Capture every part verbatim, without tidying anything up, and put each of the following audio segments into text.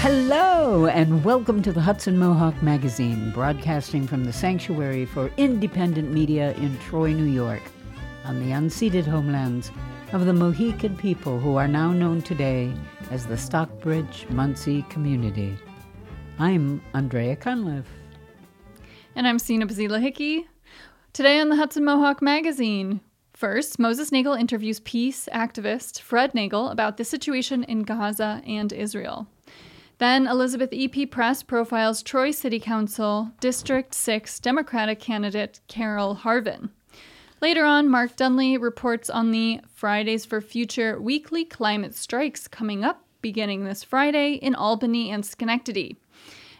Hello, and welcome to the Hudson Mohawk Magazine, broadcasting from the Sanctuary for Independent Media in Troy, New York, on the unceded homelands of the Mohican people who are now known today as the Stockbridge-Munsee community. I'm Andrea Cunliffe. And I'm Sina Pazila-Hickey. Today on the Hudson Mohawk Magazine, first, Moses Nagel interviews peace activist Fred Nagel about the situation in Gaza and Israel. Then Elizabeth E P. Press profiles Troy City Council District six Democratic candidate Carol Harvin. Later on, Mark Dunlea reports on the Fridays for Future weekly climate strikes coming up beginning this Friday in Albany and Schenectady.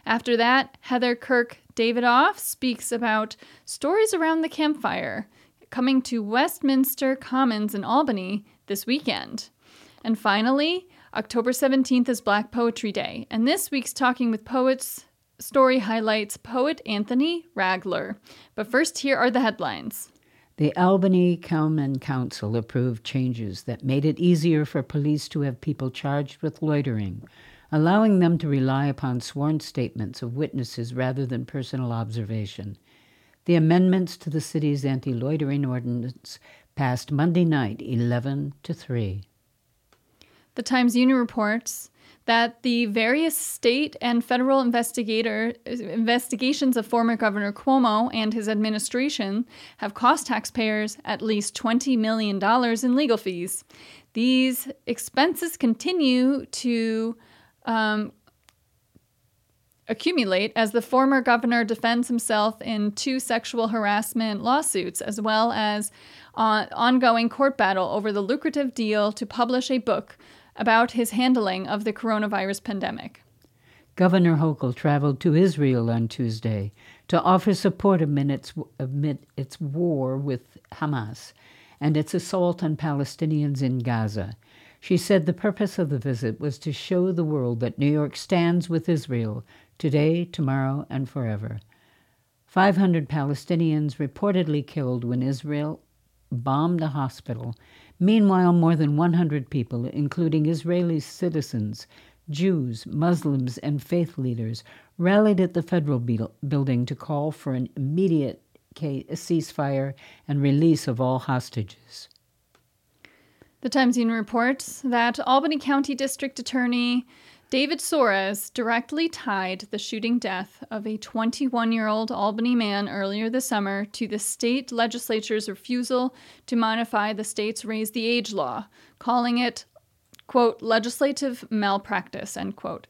After that, Heather Kirk Davidoff speaks about Stories Around the Campfire coming to Westminster Commons in Albany this weekend. And finally, October seventeenth is Black Poetry Day, and this week's Talking with Poets story highlights poet Anthony Ragler. But first, here are the headlines. The Albany Common Council approved changes that made it easier for police to have people charged with loitering, allowing them to rely upon sworn statements of witnesses rather than personal observation. The amendments to the city's anti-loitering ordinance passed Monday night, eleven to three. The Times Union reports that the various state and federal investigator investigations of former Governor Cuomo and his administration have cost taxpayers at least twenty million dollars in legal fees. These expenses continue to um, accumulate as the former governor defends himself in two sexual harassment lawsuits, as well as an ongoing court battle over the lucrative deal to publish a book about his handling of the coronavirus pandemic. Governor Hochul traveled to Israel on Tuesday to offer support amid its, amid its war with Hamas and its assault on Palestinians in Gaza. She said the purpose of the visit was to show the world that New York stands with Israel today, tomorrow, and forever. five hundred Palestinians reportedly killed when Israel bombed a hospital. Meanwhile, more than one hundred people, including Israeli citizens, Jews, Muslims, and faith leaders, rallied at the federal building to call for an immediate ceasefire and release of all hostages. The Times Union reports that Albany County District Attorney David Soares directly tied the shooting death of a twenty-one-year-old Albany man earlier this summer to the state legislature's refusal to modify the state's raise the age law, calling it, quote, legislative malpractice, end quote.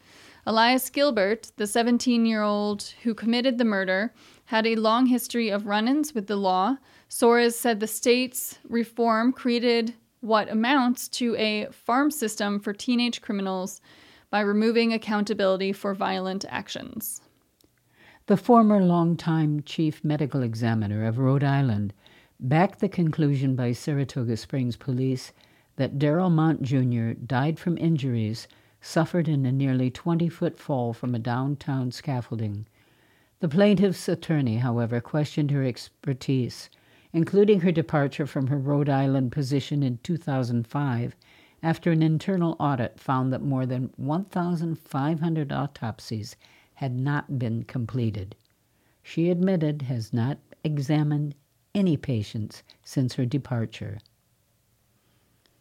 Elias Gilbert, the seventeen-year-old who committed the murder, had a long history of run-ins with the law. Soares said the state's reform created what amounts to a farm system for teenage criminals by removing accountability for violent actions. The former longtime chief medical examiner of Rhode Island backed the conclusion by Saratoga Springs police that Darryl Mount Junior died from injuries suffered in a nearly twenty-foot fall from a downtown scaffolding. The plaintiff's attorney, however, questioned her expertise, including her departure from her Rhode Island position in two thousand five, after an internal audit found that more than fifteen hundred autopsies had not been completed. She admitted has not examined any patients since her departure.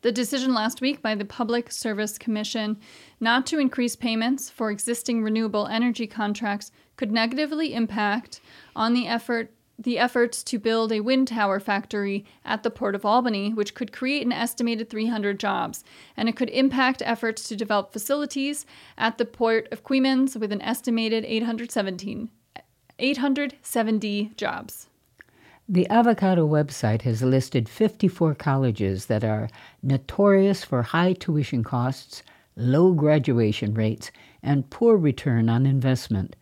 The decision last week by the Public Service Commission not to increase payments for existing renewable energy contracts could negatively impact on the effort The efforts to build a wind tower factory at the Port of Albany, which could create an estimated three hundred jobs, and it could impact efforts to develop facilities at the Port of Queens with an estimated eight hundred seventy jobs. The Avocado website has listed fifty-four colleges that are notorious for high tuition costs, low graduation rates, and poor return on investment.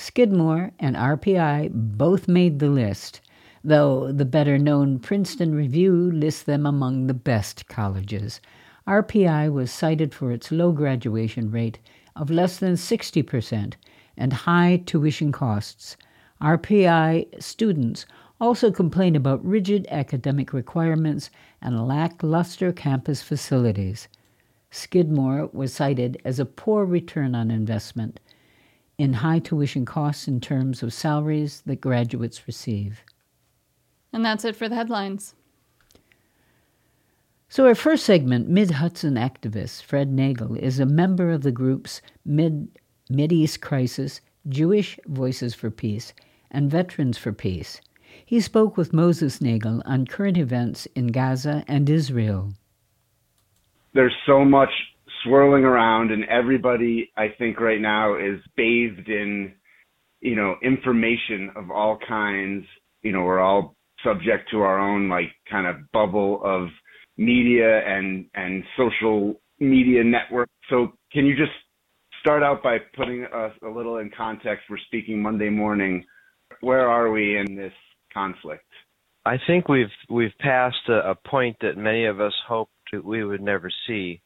Skidmore and R P I both made the list, though the better-known Princeton Review lists them among the best colleges. R P I was cited for its low graduation rate of less than sixty percent and high tuition costs. R P I students also complain about rigid academic requirements and lackluster campus facilities. Skidmore was cited as a poor return on investment in high tuition costs in terms of salaries that graduates receive. And that's it for the headlines. So our first segment, Mid-Hudson activist Fred Nagel, is a member of the groups Mid Mideast Crisis, Jewish Voices for Peace, and Veterans for Peace. He spoke with Moses Nagel on current events in Gaza and Israel. There's so much swirling around, and everybody, I think, right now is bathed in, you know, information of all kinds. You know, we're all subject to our own, like, kind of bubble of media and, and social media network. So can you just start out by putting us a little in context? We're speaking Monday morning. Where are we in this conflict? I think we've we've passed a, a point that many of us hoped we would never see,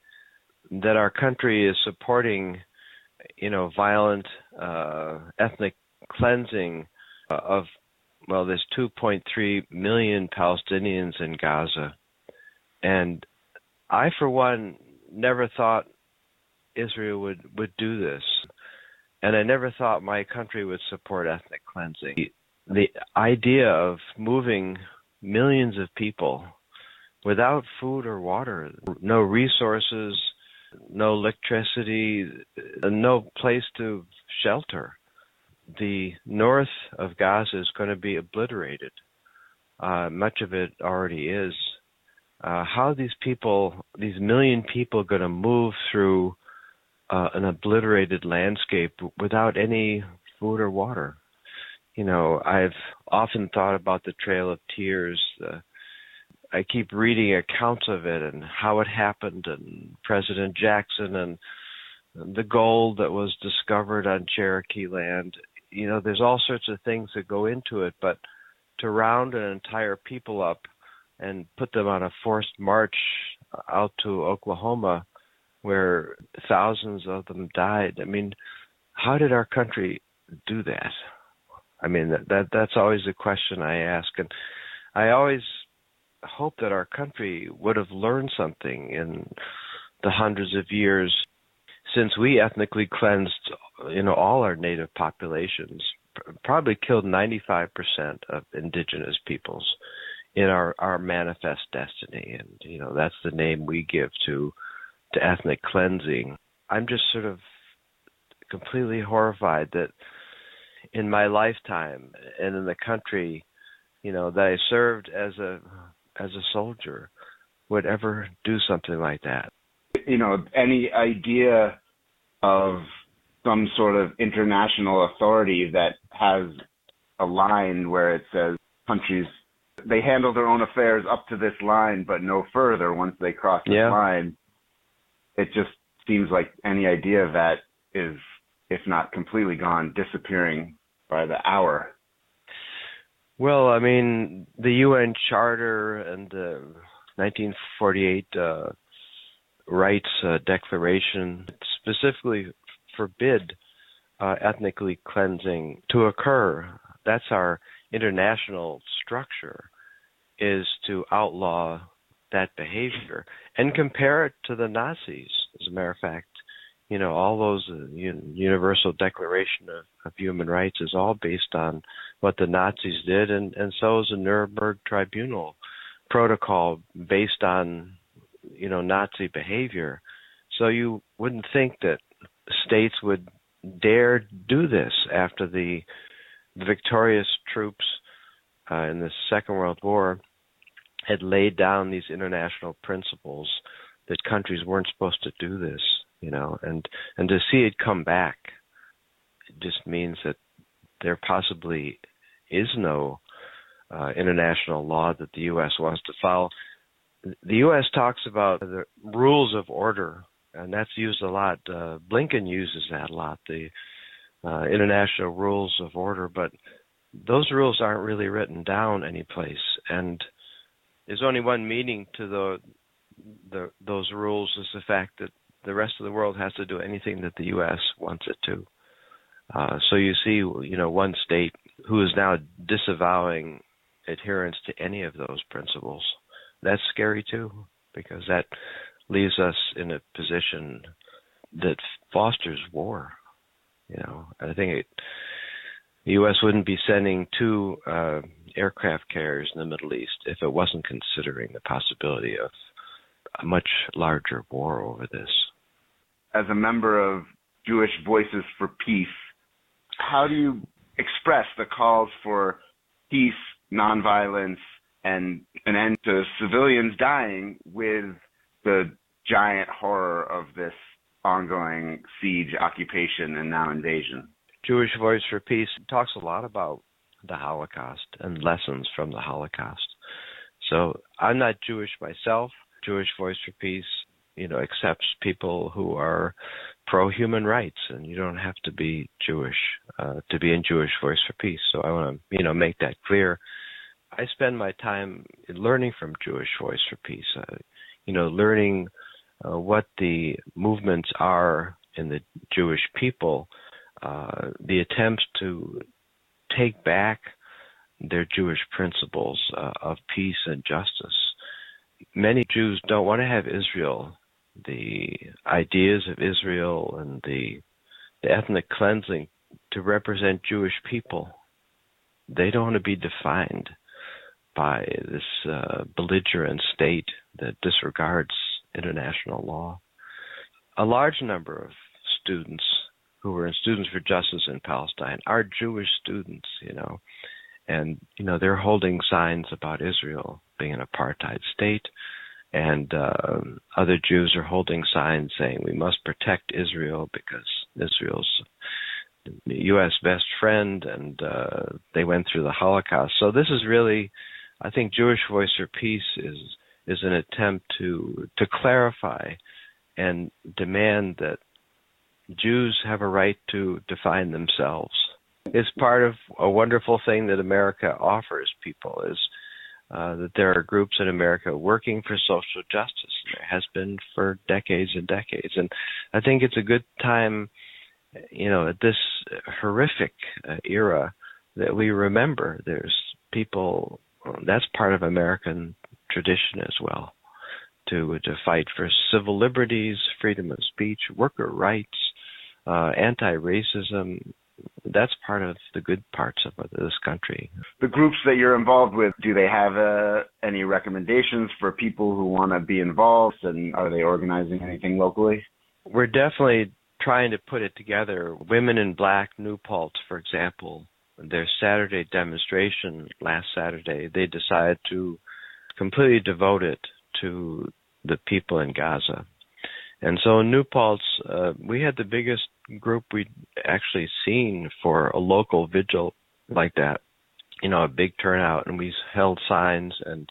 that our country is supporting, you know, violent uh, ethnic cleansing of, well, there's two point three million Palestinians in Gaza. And I, for one, never thought Israel would, would do this. And I never thought my country would support ethnic cleansing. The, the idea of moving millions of people without food or water, no resources, no electricity, no place to shelter. The north of Gaza is going to be obliterated. Uh, much of it already is. Uh, how are these people, these million people, going to move through uh, an obliterated landscape without any food or water? You know, I've often thought about the Trail of Tears. Uh, I keep reading accounts of it and how it happened, and President Jackson and the gold that was discovered on Cherokee land. You know, there's all sorts of things that go into it, but to round an entire people up and put them on a forced march out to Oklahoma, where thousands of them died. I mean, how did our country do that? I mean, that, that that's always the question I ask. And I always hope that our country would have learned something in the hundreds of years since we ethnically cleansed, you know, all our native populations, probably killed ninety-five percent of indigenous peoples in our, our manifest destiny. And, you know, that's the name we give to to ethnic cleansing. I'm just sort of completely horrified that in my lifetime and in the country, you know, that I served as a as a soldier would ever do something like that. You know, any idea of some sort of international authority that has a line where it says countries, they handle their own affairs up to this line, but no further. Once they cross this yeah. line, it just seems like any idea of that is, if not completely gone, disappearing by the hour. Well, I mean, the U N Charter and the nineteen forty-eight uh, Rights uh, Declaration specifically forbid uh, ethnically cleansing to occur. That's our international structure, is to outlaw that behavior and compare it to the Nazis. As a matter of fact, you know, all those uh, Universal Declaration of, of Human Rights is all based on what the Nazis did, and, and so is the Nuremberg Tribunal protocol based on, you know, Nazi behavior. So you wouldn't think that states would dare do this after the victorious troops uh, in the Second World War had laid down these international principles that countries weren't supposed to do this, you know, and, and to see it come back, it just means that there possibly is no uh, international law that the U S wants to follow. The U S talks about the rules of order, and that's used a lot. Uh, Blinken uses that a lot, the Uh, international rules of order, but those rules aren't really written down anyplace, and there's only one meaning to the, the those rules, is the fact that the rest of the world has to do anything that the U S wants it to. Uh, so you see, you know, one state who is now disavowing adherence to any of those principles, that's scary too, because that leaves us in a position that fosters war. You know, I think it, the U S wouldn't be sending two uh, aircraft carriers in the Middle East if it wasn't considering the possibility of a much larger war over this. As a member of Jewish Voices for Peace, how do you express the calls for peace, nonviolence, and an end to civilians dying with the giant horror of this ongoing siege, occupation, and now invasion? Jewish Voice for Peace talks a lot about the Holocaust and lessons from the Holocaust. So I'm not Jewish myself. Jewish Voice for Peace, you know, accepts people who are pro-human rights, and you don't have to be Jewish uh, to be in Jewish Voice for Peace. So I want to, you know, make that clear. I spend my time learning from Jewish Voice for Peace, uh, you know, learning uh, what the movements are in the Jewish people, uh, the attempts to take back their Jewish principles uh, of peace and justice. Many Jews don't want to have Israel. The ideas of Israel and the, the ethnic cleansing to represent Jewish people, they don't want to be defined by this uh, belligerent state that disregards international law. A large number of students who were in Students for Justice in Palestine are Jewish students, you know, and, you know, they're holding signs about Israel being an apartheid state. And uh, other Jews are holding signs saying we must protect Israel because Israel's the U S best friend, and uh, they went through the Holocaust. So this is really, I think, Jewish Voice for Peace is is an attempt to to clarify and demand that Jews have a right to define themselves. It's part of a wonderful thing that America offers people is. Uh, that there are groups in America working for social justice. There has been for decades and decades. And I think it's a good time, you know, at this horrific uh, era that we remember there's people, that's part of American tradition as well, to, to fight for civil liberties, freedom of speech, worker rights, uh, anti-racism. That's part of the good parts of this country. The groups that you're involved with, do they have uh, any recommendations for people who want to be involved, and are they organizing anything locally? We're definitely trying to put it together. Women in Black, New Paltz, for example, their Saturday demonstration last Saturday, they decided to completely devote it to the people in Gaza. And so in New Paltz, uh, we had the biggest group we'd actually seen for a local vigil like that, you know, a big turnout, and we held signs. And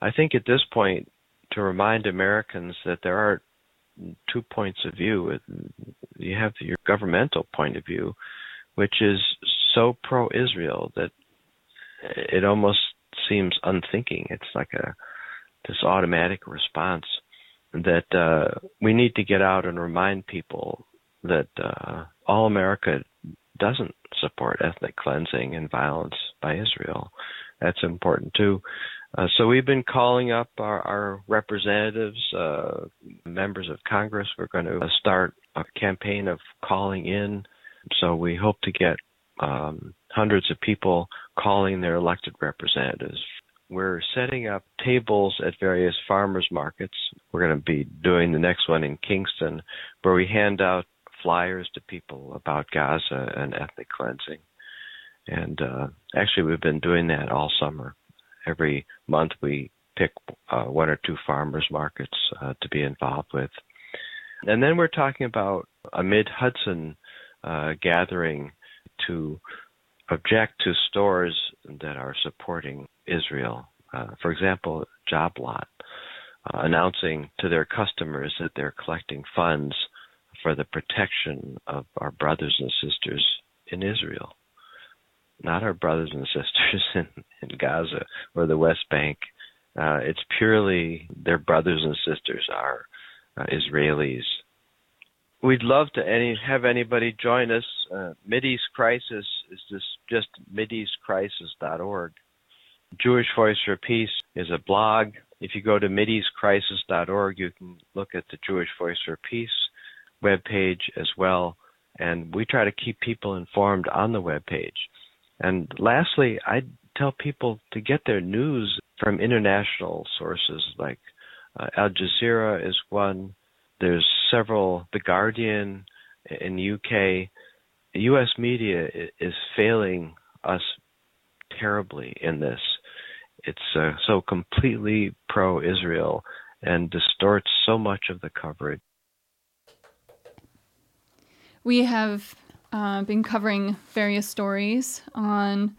I think at this point, to remind Americans that there are two points of view. You have your governmental point of view, which is so pro-Israel that it almost seems unthinking. It's like a this automatic response that uh, we need to get out and remind people that uh, all America doesn't support ethnic cleansing and violence by Israel. That's important too. Uh, so we've been calling up our, our representatives, uh, members of Congress. We're going to start a campaign of calling in. So we hope to get um, hundreds of people calling their elected representatives. We're setting up tables at various farmers markets. We're going to be doing the next one in Kingston, where we hand out flyers to people about Gaza and ethnic cleansing. And uh, actually, we've been doing that all summer. Every month, we pick uh, one or two farmers markets uh, to be involved with. And then we're talking about a mid-Hudson uh, gathering to object to stores that are supporting Israel. Uh, for example, Job Lot uh, announcing to their customers that they're collecting funds for the protection of our brothers and sisters in Israel, not our brothers and sisters in, in Gaza or the West Bank. Uh, it's purely their brothers and sisters are uh, Israelis. We'd love to any, have anybody join us. Uh, Mideast Crisis is this, just mideast crisis dot org. Jewish Voice for Peace is a blog. If you go to mideast crisis dot org, you can look at the Jewish Voice for Peace webpage as well. And we try to keep people informed on the webpage. And lastly, I tell people to get their news from international sources, like uh, Al Jazeera is one. There's several, The Guardian in the U K. U S media is failing us terribly in this. It's uh, so completely pro-Israel and distorts so much of the coverage. We have uh, been covering various stories on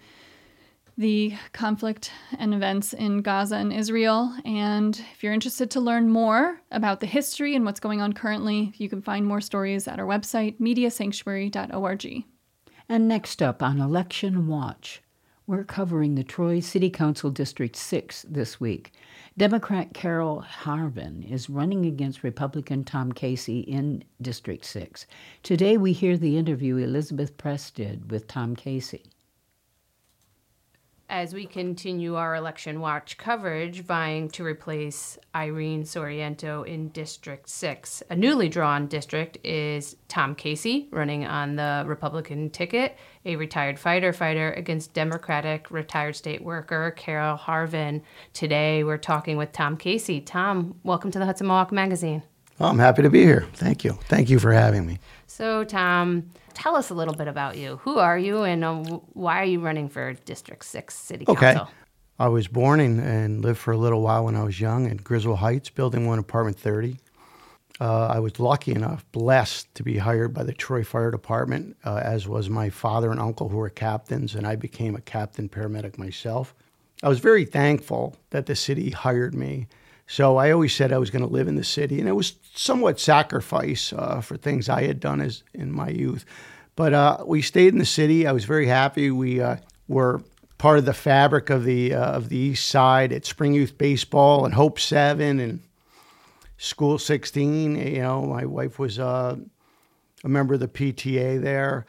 the conflict and events in Gaza and Israel. And if you're interested to learn more about the history and what's going on currently, you can find more stories at our website, media sanctuary dot org. And next up on Election Watch, we're covering the Troy City Council District six this week. Democrat Carol Harvin is running against Republican Tom Casey in District six. Today we hear the interview Elizabeth Press did with Tom Casey. As we continue our Election Watch coverage, vying to replace Irene Soriento in District six, a newly drawn district, is Tom Casey, running on the Republican ticket, a retired fighter fighter against Democratic retired state worker Carol Harvin. Today, we're talking with Tom Casey. Tom, welcome to the Hudson Mohawk Magazine. Well, I'm happy to be here. Thank you. Thank you for having me. So, Tom, tell us a little bit about you. Who are you, and uh, why are you running for District six City Council? Okay. I was born in, and lived for a little while when I was young in Griswold Heights, Building one, Apartment thirty. Uh, I was lucky enough, blessed, to be hired by the Troy Fire Department, uh, as was my father and uncle, who were captains, and I became a captain paramedic myself. I was very thankful that the city hired me. So I always said I was going to live in the city, and it was somewhat sacrifice uh, for things I had done as in my youth. But uh, we stayed in the city. I was very happy. We uh, were part of the fabric of the uh, of the East Side at Spring Youth Baseball and Hope Seven and School Sixteen. You know, my wife was uh, a member of the P T A there.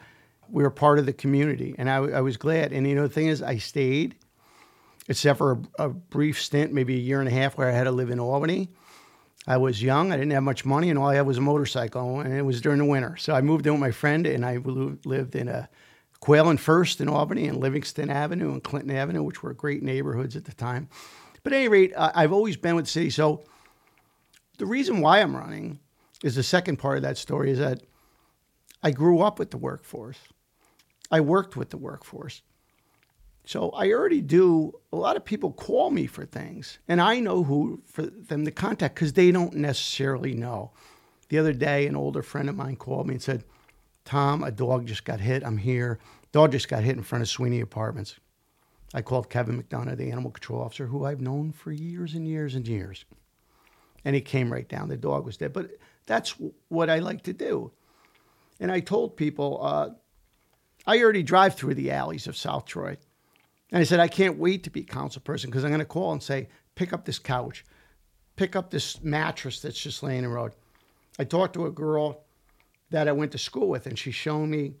We were part of the community, and I, I was glad. And you know, the thing is, I stayed. Except for a, a brief stint, maybe a year and a half, where I had to live in Albany. I was young. I didn't have much money, and all I had was a motorcycle, and it was during the winter. So I moved in with my friend, and I lived in a Quail and First in Albany and Livingston Avenue and Clinton Avenue, which were great neighborhoods at the time. But at any rate, I've always been with the city. So the reason why I'm running is the second part of that story is that I grew up with the workforce. I worked with the workforce. So I already do, a lot of people call me for things, and I know who for them to contact because they don't necessarily know. The other day, an older friend of mine called me and said, Tom, a dog just got hit. I'm here. Dog just got hit in front of Sweeney Apartments. I called Kevin McDonough, the animal control officer, who I've known for years and years and years. And he came right down. The dog was dead. But that's what I like to do. And I told people, uh, I already drive through the alleys of South Troy. And I said, I can't wait to be council person because I'm going to call and say, pick up this couch, pick up this mattress that's just laying in the road. I talked to a girl that I went to school with, and she showed me,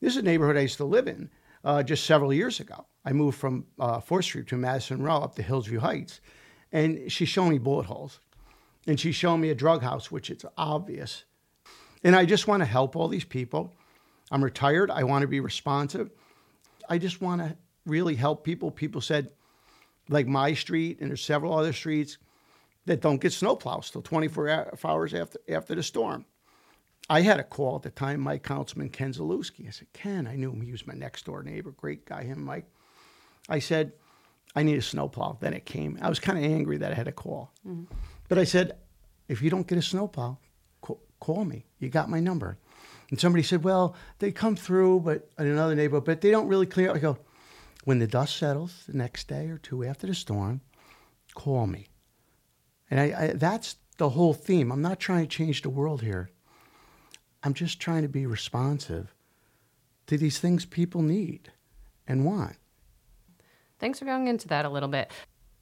this is a neighborhood I used to live in uh, just several years ago. I moved from uh, fourth Street to Madison Row up to Hillsview Heights, and she showed me bullet holes. And she showed me a drug house, which it's obvious. And I just want to help all these people. I'm retired. I want to be responsive. I just want to really help people. People said, like my street, and there's several other streets that don't get snowplows till twenty-four hours after after the storm. I had a call at the time, my councilman, Ken Zalewski. I said, Ken, I knew him. He was my next door neighbor. Great guy, him, Mike. I said, I need a snowplow. Then it came. I was kind of angry that I had a call. Mm-hmm. But I said, if you don't get a snowplow, call, call me. You got my number. And somebody said, well, they come through, but in another neighborhood, but they don't really clear up. I go, when the dust settles the next day or two after the storm, call me. And I, I, that's the whole theme. I'm not trying to change the world here. I'm just trying to be responsive to these things people need and want. Thanks for going into that a little bit.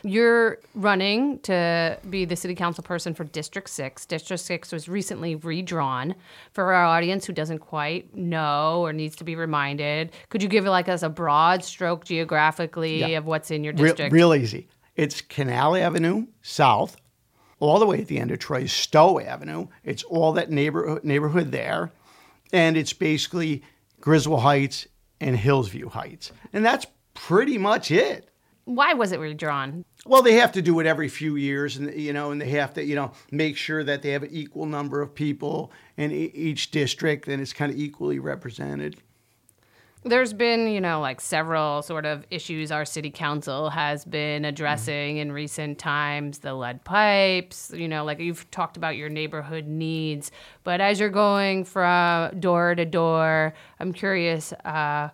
You're running to be the city council person for District six. District six was recently redrawn. For our audience who doesn't quite know or needs to be reminded, could you give like us a broad stroke geographically yeah. of what's in your district? Real, real easy. It's Canal Avenue South, all the way at the end of Troy, Stowe Avenue. It's all that neighborhood neighborhood there. And it's basically Griswold Heights and Hillsview Heights. And that's pretty much it. Why was it redrawn? Well, they have to do it every few years, and you know, and they have to, you know, make sure that they have an equal number of people in e- each district, and it's kind of equally represented. There's been, you know, like several sort of issues our city council has been addressing mm-hmm. in recent times, the lead pipes, you know, like you've talked about your neighborhood needs. But as you're going from door to door, I'm curious uh,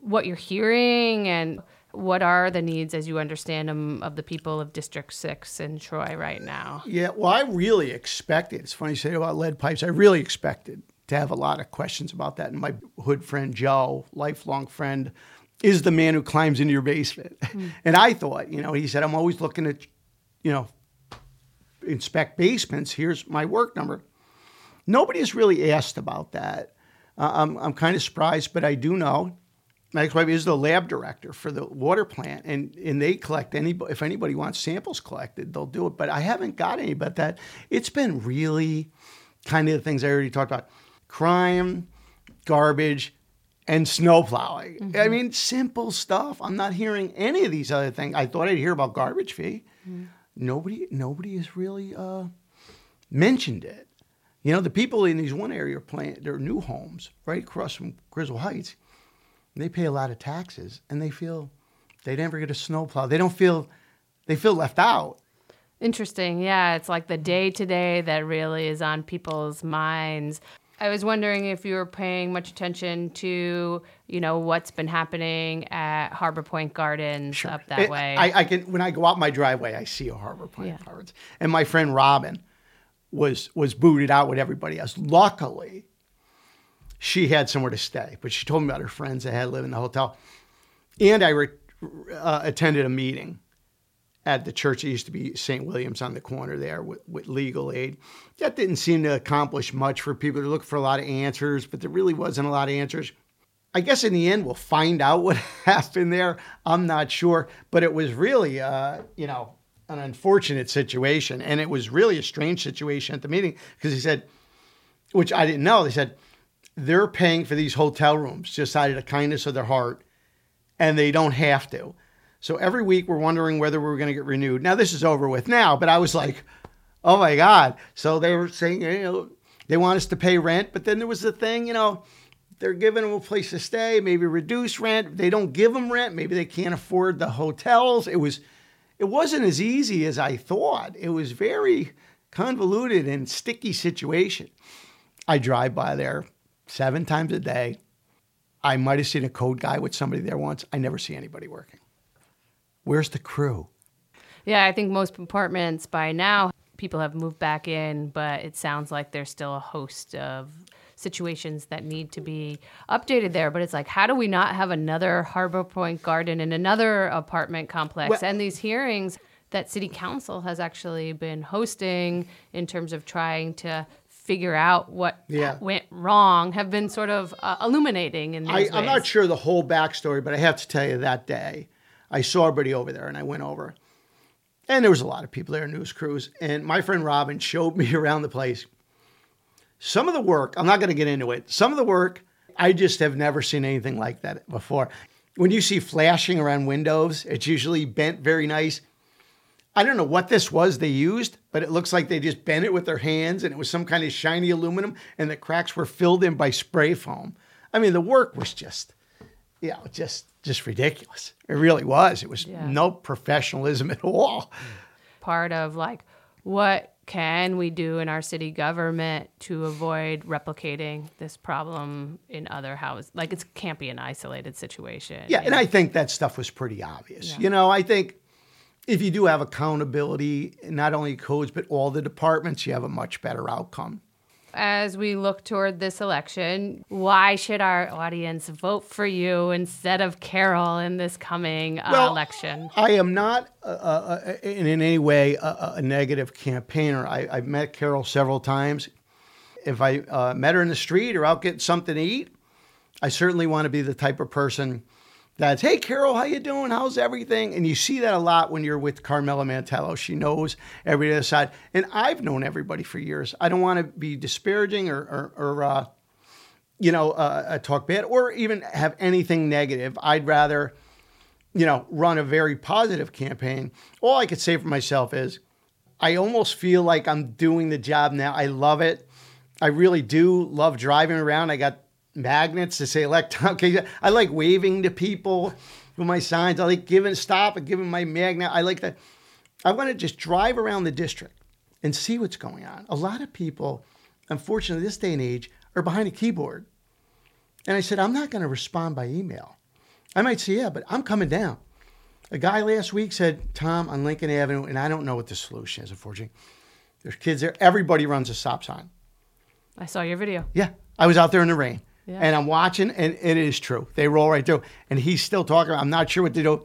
what you're hearing and what are the needs, as you understand them, of the people of District six in Troy right now? Yeah, well, I really expected, it's funny you say about lead pipes, I really expected to have a lot of questions about that. And my hood friend Joe, lifelong friend, is the man who climbs into your basement. Mm. And I thought, you know, he said, I'm always looking to, you know, inspect basements. Here's my work number. Nobody has really asked about that. Uh, I'm, I'm kind of surprised, but I do know. My ex-wife is the lab director for the water plant, and, and they collect any, if anybody wants samples collected, they'll do it. But I haven't got any about that. It's been really kind of the things I already talked about. Crime, garbage, and snow plowing. Mm-hmm. I mean, simple stuff. I'm not hearing any of these other things. I thought I'd hear about garbage fee. Mm-hmm. Nobody nobody has really uh, mentioned it. You know, the people in these one area are playing their new homes right across from Griswold Heights. They pay a lot of taxes, and they feel they never get a snowplow. They don't feel they feel left out. Interesting, yeah. It's like the day-to-day that really is on people's minds. I was wondering if you were paying much attention to, you know, what's been happening at Harbor Point Gardens sure. up that it, way. I, I can when I go out my driveway, I see a Harbor Point yeah. Gardens, and my friend Robin was was booted out with everybody else. Luckily, she had somewhere to stay, but she told me about her friends that had lived in the hotel. And I re- uh, attended a meeting at the church that used to be Saint William's on the corner there with, with legal aid. That didn't seem to accomplish much for people. They're looking for a lot of answers, but there really wasn't a lot of answers. I guess in the end, we'll find out what happened there. I'm not sure, but it was really, uh, you know, an unfortunate situation. And it was really a strange situation at the meeting because he said, which I didn't know, they said, they're paying for these hotel rooms just out of the kindness of their heart, and they don't have to. So every week we're wondering whether we're going to get renewed. Now, this is over with now, but I was like, oh, my God. So they were saying, you know, they want us to pay rent, but then there was the thing, you know, they're giving them a place to stay, maybe reduce rent. They don't give them rent. Maybe they can't afford the hotels. It was, it wasn't as easy as I thought. It was very convoluted and sticky situation. I drive by there seven times a day. I might have seen a code guy with somebody there once. I never see anybody working. Where's the crew? Yeah, I think most apartments by now, people have moved back in, but it sounds like there's still a host of situations that need to be updated there. But it's like, how do we not have another Harbor Point Garden and another apartment complex? Well, and these hearings that City Council has actually been hosting in terms of trying to figure out what yeah. went wrong have been sort of uh, illuminating in these I, ways. I'm not sure the whole backstory, but I have to tell you that day, I saw everybody over there and I went over. And there was a lot of people there, news crews. And my friend Robin showed me around the place. Some of the work, I'm not going to get into it. Some of the work, I just have never seen anything like that before. When you see flashing around windows, it's usually bent very nice. I don't know what this was they used, but it looks like they just bent it with their hands, and it was some kind of shiny aluminum, and the cracks were filled in by spray foam. I mean, the work was just, you know, just, just ridiculous. It really was. It was yeah. no professionalism at all. Part of like, what can we do in our city government to avoid replicating this problem in other houses? Like, it can't be an isolated situation. Yeah, and know? I think that stuff was pretty obvious. Yeah. You know, I think if you do have accountability, not only codes, but all the departments, you have a much better outcome. as we look toward this election, why should our audience vote for you instead of Carol in this coming uh, well, election? I am not uh, uh, in, in any way a, a negative campaigner. I, I've met Carol several times. If I uh, met her in the street or out getting something to eat, I certainly want to be the type of person that's, hey, Carol, how you doing? How's everything? And you see that a lot when you're with Carmela Mantello. She knows everybody on the side. And I've known everybody for years. I don't want to be disparaging or, or, or uh, you know, uh, talk bad or even have anything negative. I'd rather, you know, run a very positive campaign. All I could say for myself is I almost feel like I'm doing the job now. I love it. I really do love driving around. I got magnets to say elect. Okay, I like waving to people with my signs. I like giving stop and giving my magnet. I like that. I want to just drive around the district and see what's going on. A lot of people, unfortunately, this day and age, are behind a keyboard. And I said, I'm not going to respond by email. I might say, yeah, but I'm coming down. A guy last week said, Tom, on Lincoln Avenue, and I don't know what the solution is, unfortunately. There's kids there. Everybody runs a stop sign. I saw your video. Yeah. I was out there in the rain. Yeah. And I'm watching, and it is true. They roll right through. And he's still talking. I'm not sure what to do.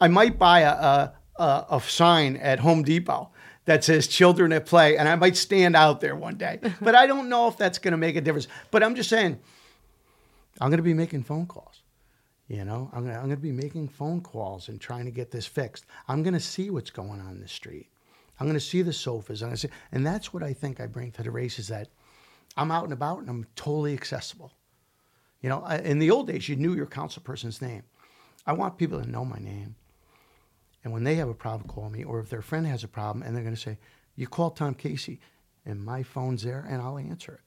I might buy a, a, a, a sign at Home Depot that says children at play, and I might stand out there one day. But I don't know if that's going to make a difference. But I'm just saying, I'm going to be making phone calls. You know, I'm going I'm to be making phone calls and trying to get this fixed. I'm going to see what's going on in the street. I'm going to see the sofas. I'm going to see, and that's what I think I bring to the race is that I'm out and about, and I'm totally accessible. You know, in the old days, you knew your council person's name. I want people to know my name. And when they have a problem, call me. Or if their friend has a problem, and they're going to say, you call Tom Casey, and my phone's there, and I'll answer it.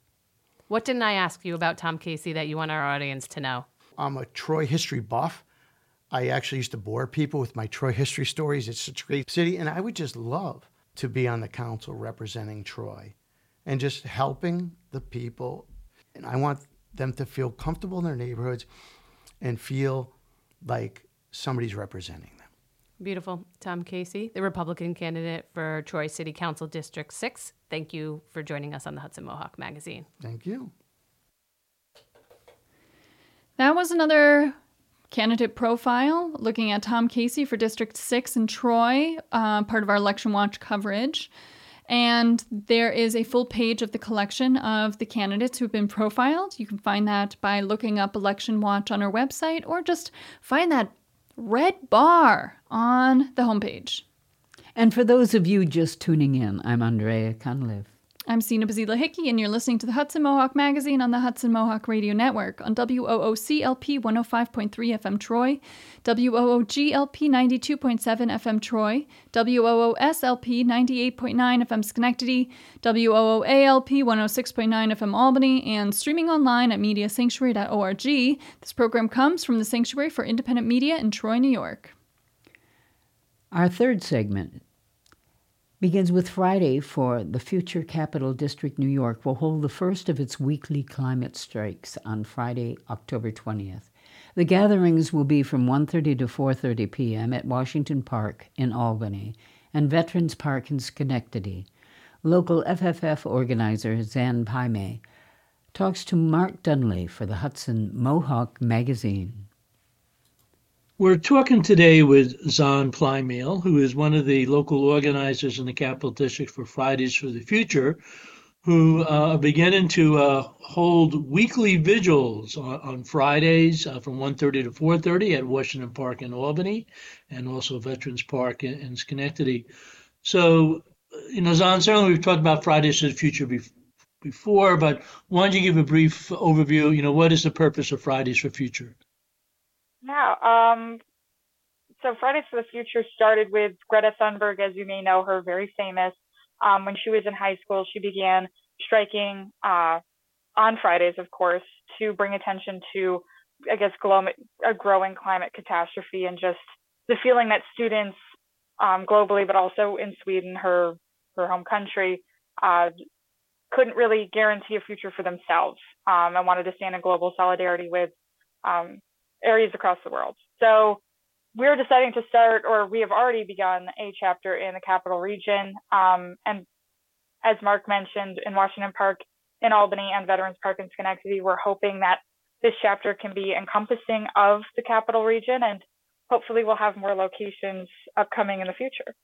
What didn't I ask you about Tom Casey that you want our audience to know? I'm a Troy history buff. I actually used to bore people with my Troy history stories. It's such a great city. And I would just love to be on the council representing Troy and just helping the people. And I want them to feel comfortable in their neighborhoods and feel like somebody's representing them. Beautiful. Tom Casey, the Republican candidate for Troy City Council District six. Thank you for joining us on the Hudson Mohawk Magazine. Thank you. That was another candidate profile looking at Tom Casey for District six in Troy, uh, part of our Election Watch coverage. And there is a full page of the collection of the candidates who've been profiled. You can find that by looking up Election Watch on our website or just find that red bar on the homepage. And for those of you just tuning in, I'm Andrea Cunliffe. I'm Sina Pazila-Hickey, and you're listening to the Hudson Mohawk Magazine on the Hudson Mohawk Radio Network on W O O C L P one oh five point three F M Troy, W O O G L P ninety-two point seven F M Troy, W O O S L P ninety-eight point nine F M Schenectady, W O O A L P one oh six point nine F M Albany, and streaming online at media sanctuary dot org. This program comes from the Sanctuary for Independent Media in Troy, New York. Our third segment begins with Friday for the Future Capital District, New York, will hold the first of its weekly climate strikes on Friday, October twentieth. The gatherings will be from one thirty to four thirty p.m. at Washington Park in Albany and Veterans Park in Schenectady. Local F F F organizer Zan Plymail talks to Mark Dunlea for the Hudson Mohawk Magazine. We're talking today with Zan Plymail, who is one of the local organizers in the Capital District for Fridays for the Future, who are uh, beginning to uh, hold weekly vigils on, on Fridays uh, from one thirty to four thirty at Washington Park in Albany and also Veterans Park in, in Schenectady. So, you know, Zan, certainly we've talked about Fridays for the Future be- before, but why don't you give a brief overview, you know, what is the purpose of Fridays for the Future? Yeah, um, so Fridays for the Future started with Greta Thunberg, as you may know her, very famous. Um, when she was in high school, she began striking uh, on Fridays, of course, to bring attention to, I guess, glo- a growing climate catastrophe and just the feeling that students um, globally, but also in Sweden, her, her home country, uh, couldn't really guarantee a future for themselves um, and wanted to stand in global solidarity with um areas across the world. So we're deciding to start, or we have already begun a chapter in the Capital Region. Um, and as Mark mentioned, in Washington Park in Albany and Veterans Park in Schenectady. We're hoping that this chapter can be encompassing of the capital region, and hopefully we'll have more locations upcoming in the future.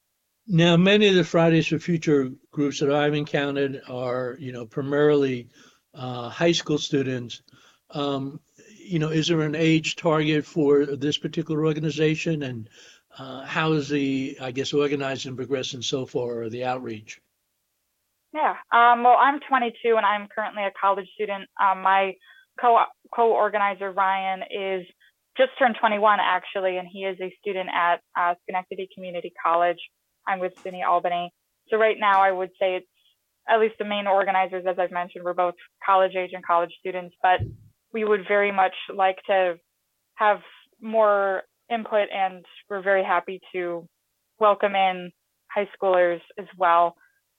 Now, many of the Fridays for Future groups that I've encountered are, you know, primarily uh, high school students. Um, you know, is there an age target for this particular organization, and uh, how is the, I guess, organizing progressing so far, or the outreach? Yeah, um, well, I'm twenty-two and I'm currently a college student. Um, my co- co-organizer, Ryan, is just turned twenty-one, actually, and he is a student at uh, Schenectady Community College. I'm with SUNY Albany. So right now, I would say it's at least the main organizers, as I've mentioned, we're both college age and college students, but we would very much like to have more input, and we're very happy to welcome in high schoolers as well.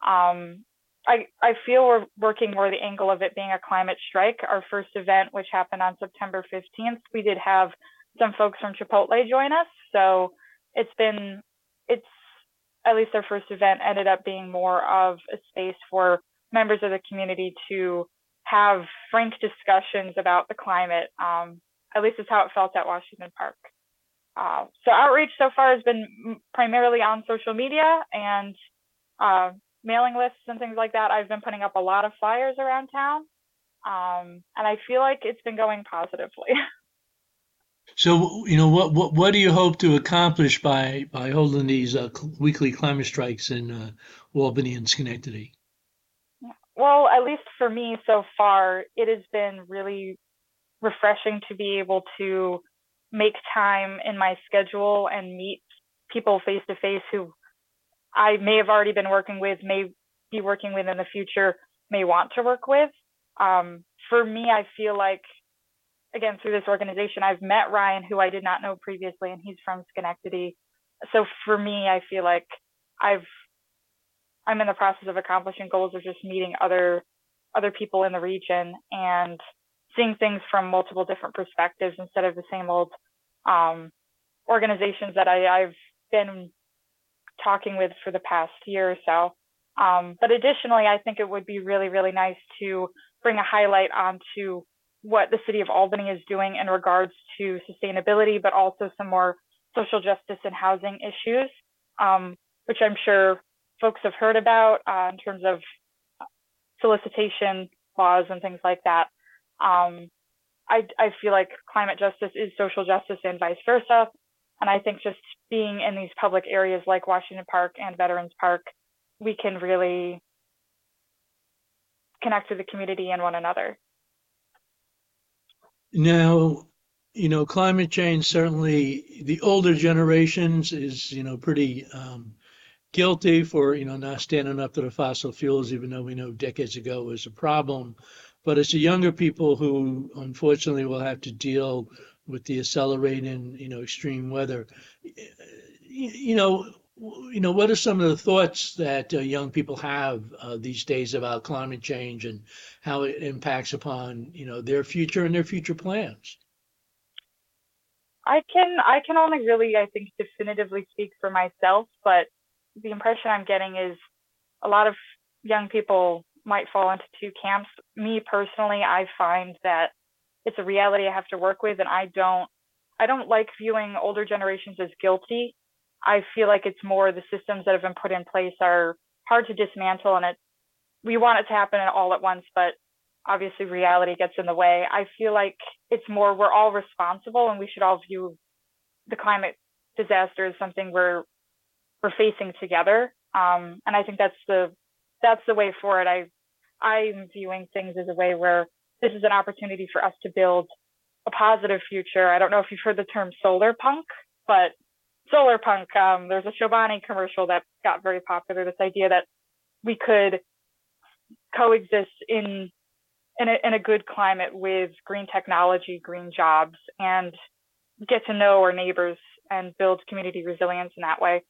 Um, I, I feel we're working more the angle of it being a climate strike. Our first event, which happened on September fifteenth, we did have some folks from Chipotle join us. So it's been, it's at least our first event ended up being more of a space for members of the community to have frank discussions about the climate. Um, at least is how it felt at Washington Park. Uh, so outreach so far has been primarily on social media and uh, mailing lists and things like that. I've been putting up a lot of flyers around town, um, and I feel like it's been going positively. So, you know, what, what what do you hope to accomplish by by holding these uh, weekly climate strikes in uh, Albany and Schenectady? Well, at least for me so far, it has been really refreshing to be able to make time in my schedule and meet people face to face who I may have already been working with, may be working with in the future, may want to work with. Um, for me, I feel like, again, through this organization, I've met Ryan, who I did not know previously, and he's from Schenectady. So for me, I feel like I've, I'm in the process of accomplishing goals of just meeting other, other people in the region and seeing things from multiple different perspectives instead of the same old um, organizations that I, I've been talking with for the past year or so. Um, but additionally, I think it would be really, really nice to bring a highlight onto what the city of Albany is doing in regards to sustainability, but also some more social justice and housing issues, um, which I'm sure folks have heard about uh, in terms of solicitation laws and things like that. Um, I, I feel like climate justice is social justice and vice versa. And I think just being in these public areas like Washington Park and Veterans Park, we can really connect with the community and one another. Now, you know, climate change, certainly the older generations is, you know, pretty um, guilty for, you know, not standing up to the fossil fuels, even though we know decades ago was a problem. But it's the younger people who, unfortunately, will have to deal with the accelerating, you know, extreme weather. You know, you know, what are some of the thoughts that uh, young people have uh, these days about climate change and how it impacts upon, you know, their future and their future plans? I can I can only really, I think, definitively speak for myself, but the impression I'm getting is a lot of young people might fall into two camps. Me personally, I find that it's a reality I have to work with, and I don't I don't like viewing older generations as guilty. I feel like it's more the systems that have been put in place are hard to dismantle, and it we want it to happen all at once, but obviously reality gets in the way. I feel like it's more we're all responsible, and we should all view the climate disaster as something we're we're facing together. Um, and I think that's the that's the way forward. I I'm viewing things as a way where this is an opportunity for us to build a positive future. I don't know if you've heard the term solar punk, but solar punk, um, there's a Chobani commercial that got very popular, this idea that we could coexist in in a, in a good climate with green technology, green jobs, and get to know our neighbors and build community resilience in that way.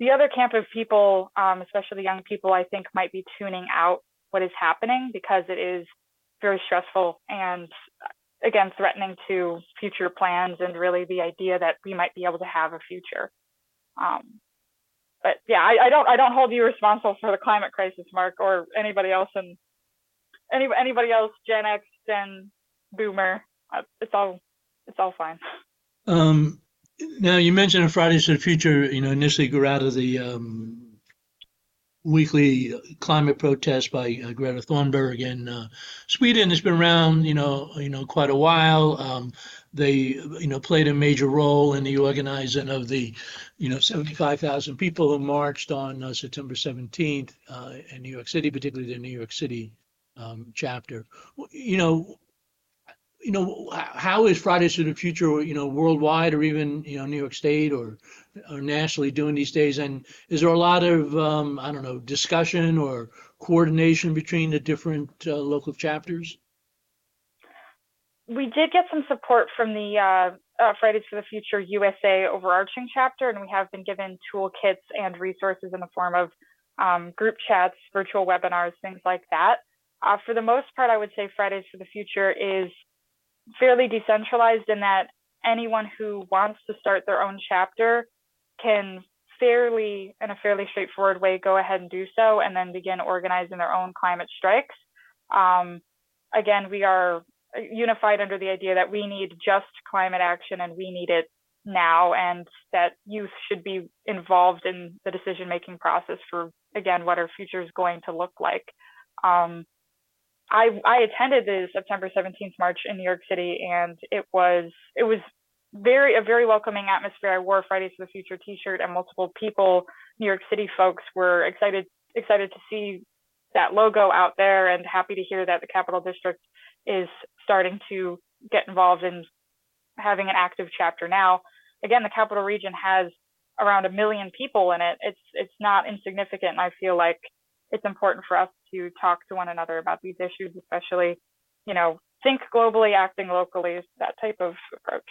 The other camp of people, um, especially young people, I think might be tuning out what is happening because it is very stressful and, again, threatening to future plans and really the idea that we might be able to have a future. Um, but yeah, I, I don't I don't hold you responsible for the climate crisis, Mark, or anybody else in any, anybody else, Gen X, Gen Boomer, it's all it's all fine. Um, now you mentioned Fridays for the Future. You know, initially grew out of the um, weekly climate protest by uh, Greta Thunberg in uh, Sweden. It's been around, you know, you know, quite a while. Um, they, you know, played a major role in the organizing of the, you know, seventy-five thousand people who marched on uh, September seventeenth uh, in New York City, particularly the New York City um, chapter. You know. You know, how is Fridays for the Future, you know, worldwide or even, you know, New York State or, or nationally doing these days? And is there a lot of, um, I don't know, discussion or coordination between the different uh, local chapters? We did get some support from the uh, uh, Fridays for the Future U S A overarching chapter, and we have been given toolkits and resources in the form of um, group chats, virtual webinars, things like that. Uh, for the most part, I would say Fridays for the Future is fairly decentralized in that anyone who wants to start their own chapter can fairly, in a fairly straightforward way, go ahead and do so and then begin organizing their own climate strikes. Um, again, we are unified under the idea that we need just climate action and we need it now, and that youth should be involved in the decision-making process for, again, what our future is going to look like. Um, I, I attended the September seventeenth march in New York City, and it was it was very a very welcoming atmosphere. I wore a Fridays for the Future T-shirt, and multiple people, New York City folks, were excited excited to see that logo out there, and happy to hear that the Capital District is starting to get involved in having an active chapter now. Again, the Capital Region has around a million people in it. It's it's not insignificant, and I feel like it's important for us to talk to one another about these issues, especially, you know, think globally, acting locally, is that type of approach.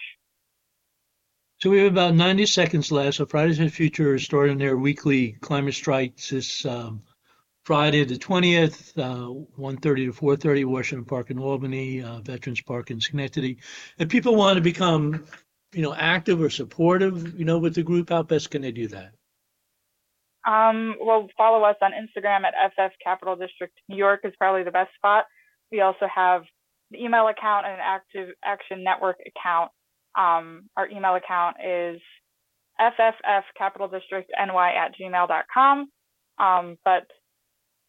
So we have about ninety seconds left. So Fridays for the Future is starting their weekly climate strikes this um, Friday the twentieth, uh, one thirty to four thirty, Washington Park in Albany, uh, Veterans Park in Schenectady. If people want to become, you know, active or supportive, you know, with the group, how best can they do that? Um, well, follow us on Instagram at F F Capital District New York is probably the best spot. We also have the email account and an Active Action Network account. Um, our email account is f f f capital district n y at gmail dot com. Um, but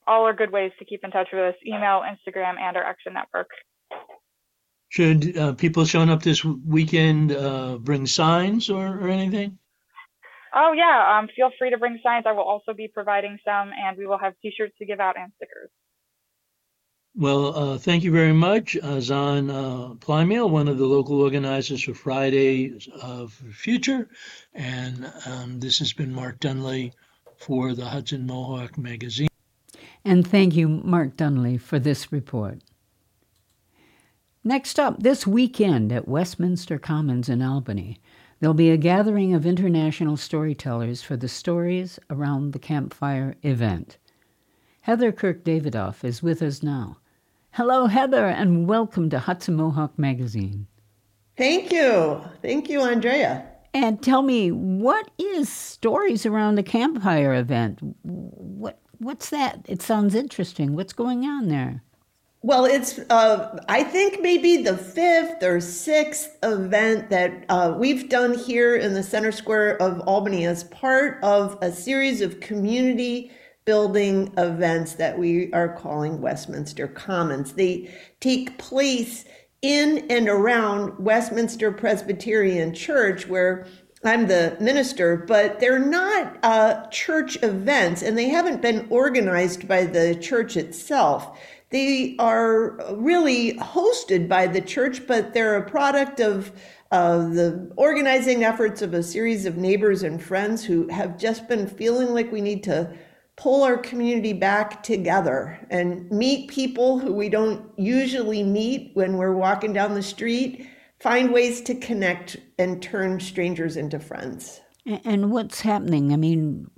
all are good ways to keep in touch with us: email, Instagram, and our Action Network. Should uh, people showing up this weekend uh, bring signs or, or anything? Oh, yeah. Um, feel free to bring signs. I will also be providing some, and we will have T-shirts to give out and stickers. Well, uh, thank you very much, uh, Zan uh, Plymail, one of the local organizers for Fridays of Future. And um, this has been Mark Dunlea for the Hudson Mohawk Magazine. And thank you, Mark Dunlea, for this report. Next up, this weekend at Westminster Commons in Albany, there'll be a gathering of international storytellers for the Stories Around the Campfire event. Heather Kirk Davidoff is with us now. Hello, Heather, and welcome to Hudson Mohawk Magazine. Thank you. Thank you, Andrea. And tell me, what is Stories Around the Campfire event? What What's that? It sounds interesting. What's going on there? Well, it's, uh, I think, maybe the fifth or sixth event that uh, we've done here in the Center Square of Albany as part of a series of community building events that we are calling Westminster Commons. They take place in and around Westminster Presbyterian Church, where I'm the minister, but they're not uh, church events, and they haven't been organized by the church itself. They are really hosted by the church, but they're a product of uh, the organizing efforts of a series of neighbors and friends who have just been feeling like we need to pull our community back together and meet people who we don't usually meet when we're walking down the street, find ways to connect and turn strangers into friends. And what's happening? I mean,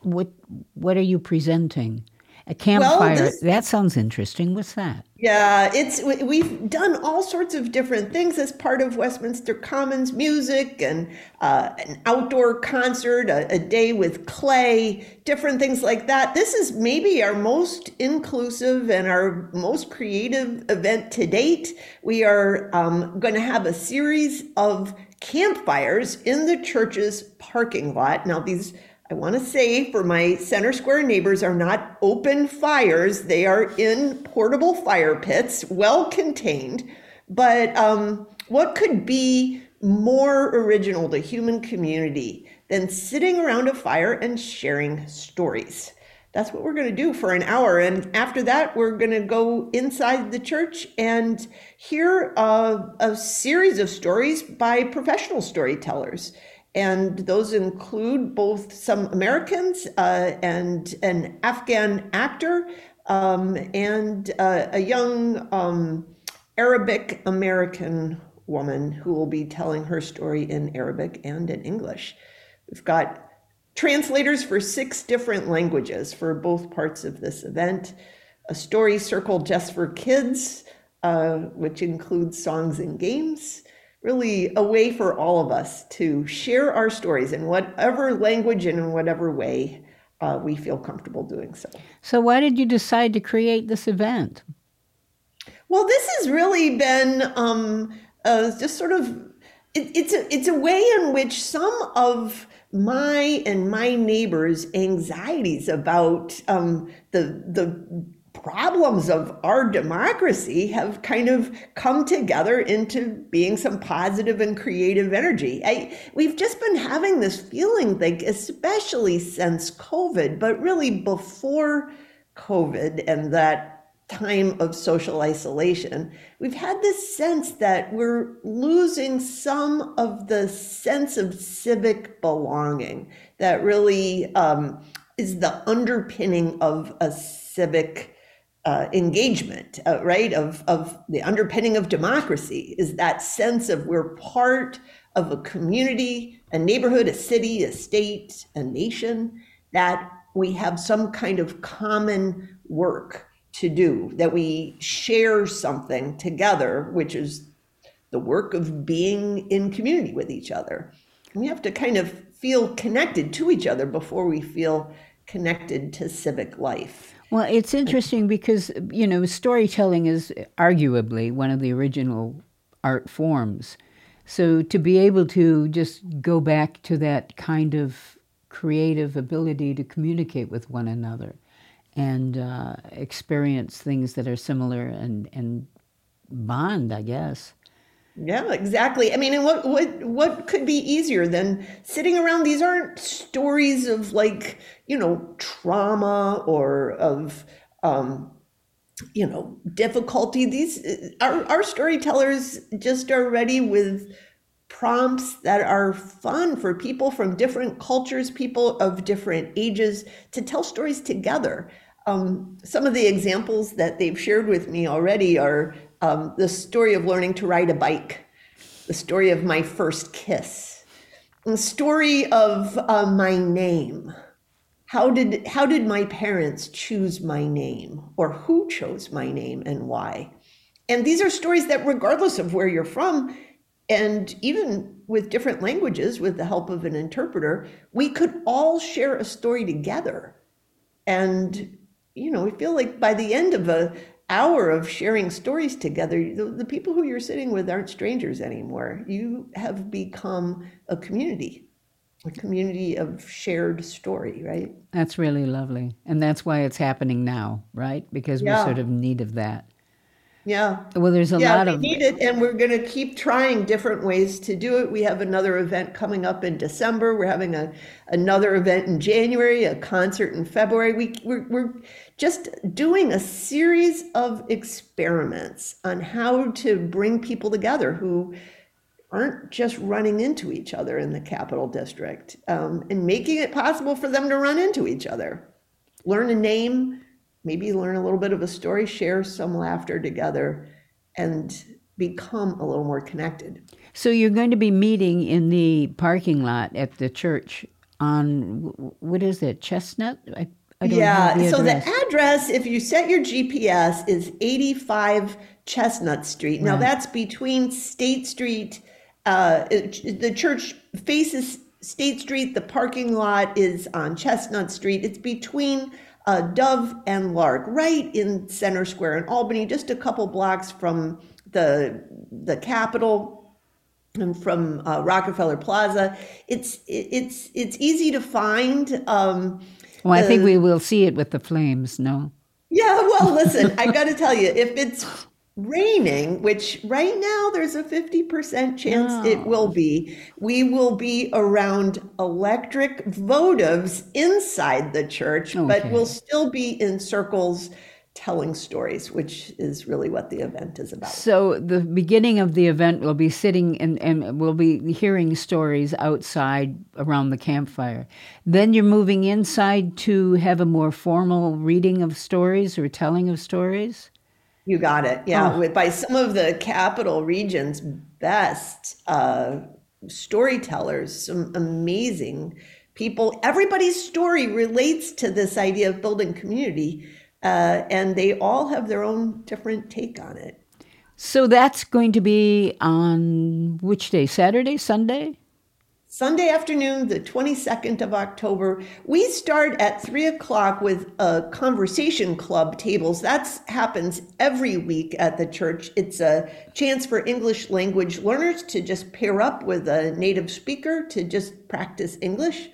what what are you presenting? A campfire. Well, this, that sounds interesting. What's that? Yeah, it's we've done all sorts of different things as part of Westminster Commons music and uh, an outdoor concert, a, a day with clay, different things like that. This is maybe our most inclusive and our most creative event to date. We are um, going to have a series of campfires in the church's parking lot. Now, these I want to say for my Center Square neighbors are not open fires. They are in portable fire pits, well contained. But um, what could be more original to human community than sitting around a fire and sharing stories? That's what we're going to do for an hour. And after that, we're going to go inside the church and hear a, a series of stories by professional storytellers. And those include both some Americans uh, and an Afghan actor um, and uh, a young um, Arabic American woman who will be telling her story in Arabic and in English. We've got translators for six different languages for both parts of this event. A story circle just for kids, uh, which includes songs and games. Really a way for all of us to share our stories in whatever language and in whatever way uh, we feel comfortable doing so. So why did you decide to create this event? Well, this has really been um, uh, just sort of, it, it's a, it's a way in which some of my and my neighbors' anxieties about um, the the problems of our democracy have kind of come together into being some positive and creative energy. I, we've just been having this feeling, like, especially since COVID, but really before COVID and that time of social isolation, we've had this sense that we're losing some of the sense of civic belonging that really um, is the underpinning of a civic Uh, engagement, uh, right, of, of the underpinning of democracy is that sense of we're part of a community, a neighborhood, a city, a state, a nation, that we have some kind of common work to do, that we share something together, which is the work of being in community with each other. And we have to kind of feel connected to each other before we feel connected to civic life. Well, it's interesting because, you know, storytelling is arguably one of the original art forms. So to be able to just go back to that kind of creative ability to communicate with one another and uh, experience things that are similar and, and bond, I guess. Yeah, exactly. I mean, and what, what what could be easier than sitting around? These aren't stories of, like, you know, trauma or of, um, you know, difficulty. These our, our storytellers just are ready with prompts that are fun for people from different cultures, people of different ages to tell stories together. Um, some of the examples that they've shared with me already are Um, the story of learning to ride a bike, the story of my first kiss, the story of uh, my name. How did how did my parents choose my name, or who chose my name and why? And these are stories that, regardless of where you're from, and even with different languages, with the help of an interpreter, we could all share a story together. And, you know, we feel like by the end of a hour of sharing stories together, the, the people who you're sitting with aren't strangers anymore. You have become a community, a community of shared story, right? That's really lovely. And that's why it's happening now, right? Because yeah. we're sort of in need of that. Yeah. Well, there's a yeah, lot of... Yeah, we need it, and we're going to keep trying different ways to do it. We have another event coming up in December. We're having a another event in January, a concert in February. We, we're, we're just doing a series of experiments on how to bring people together who aren't just running into each other in the Capital District, um, and making it possible for them to run into each other, learn a name, maybe learn a little bit of a story, share some laughter together, and become a little more connected. So you're going to be meeting in the parking lot at the church on, what is it, Chestnut? I, I don't yeah. The so the address, if you set your G P S, is eighty-five Chestnut Street. Right. Now that's between State Street. Uh, it, the church faces State Street. The parking lot is on Chestnut Street. It's between uh, Dove and Lark, right in Center Square in Albany, just a couple blocks from the the Capitol. And from uh, Rockefeller Plaza. It's it's it's easy to find. Um, well, the, I think we will see it with the flames, no? Yeah, well, listen, I got to tell you, if it's raining, which right now there's a fifty percent chance oh. it will be, we will be around electric votives inside the church, okay. but we'll still be in circles telling stories, which is really what the event is about. So the beginning of the event will be sitting and, and we'll be hearing stories outside around the campfire. Then you're moving inside to have a more formal reading of stories or telling of stories? You got it. Yeah, oh. By some of the capital region's best uh, storytellers, some amazing people. Everybody's story relates to this idea of building community. Uh, and they all have their own different take on it. So that's going to be on which day? Saturday, Sunday? Sunday afternoon, the twenty-second of October. We start at three o'clock with a conversation club tables. That happens every week at the church. It's a chance for English language learners to just pair up with a native speaker to just practice English.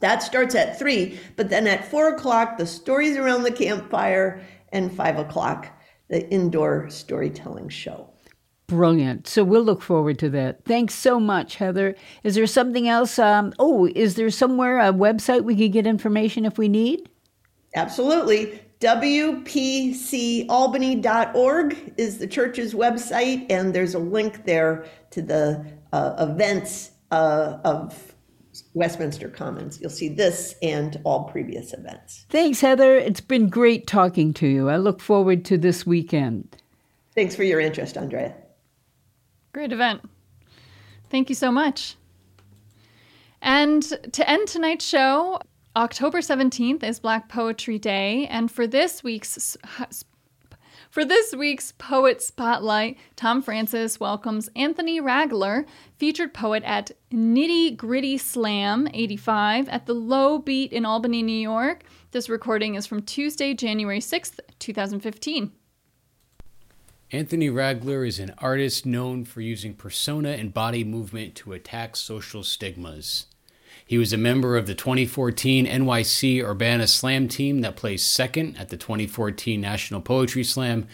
That starts at three, but then at four o'clock, the stories around the campfire, and five o'clock, the indoor storytelling show. Brilliant. So we'll look forward to that. Thanks so much, Heather. Is there something else? Um, oh, is there somewhere, a website we could get information if we need? Absolutely. W P C albany dot org is the church's website, and there's a link there to the uh, events uh, of Westminster Commons. You'll see this and all previous events. Thanks, Heather. It's been great talking to you. I look forward to this weekend. Thanks for your interest, Andrea. Great event. Thank you so much. And to end tonight's show, October seventeenth is Black Poetry Day, and for this week's For this week's Poet Spotlight, Tom Francis welcomes Anthony Ragler, featured poet at Nitty Gritty Slam eighty-five at the Low Beat in Albany, New York. This recording is from Tuesday, January sixth, twenty fifteen. Anthony Ragler is an artist known for using persona and body movement to attack social stigmas. He was a member of the twenty fourteen N Y C Urbana Slam team that placed second at the twenty fourteen National Poetry Slam,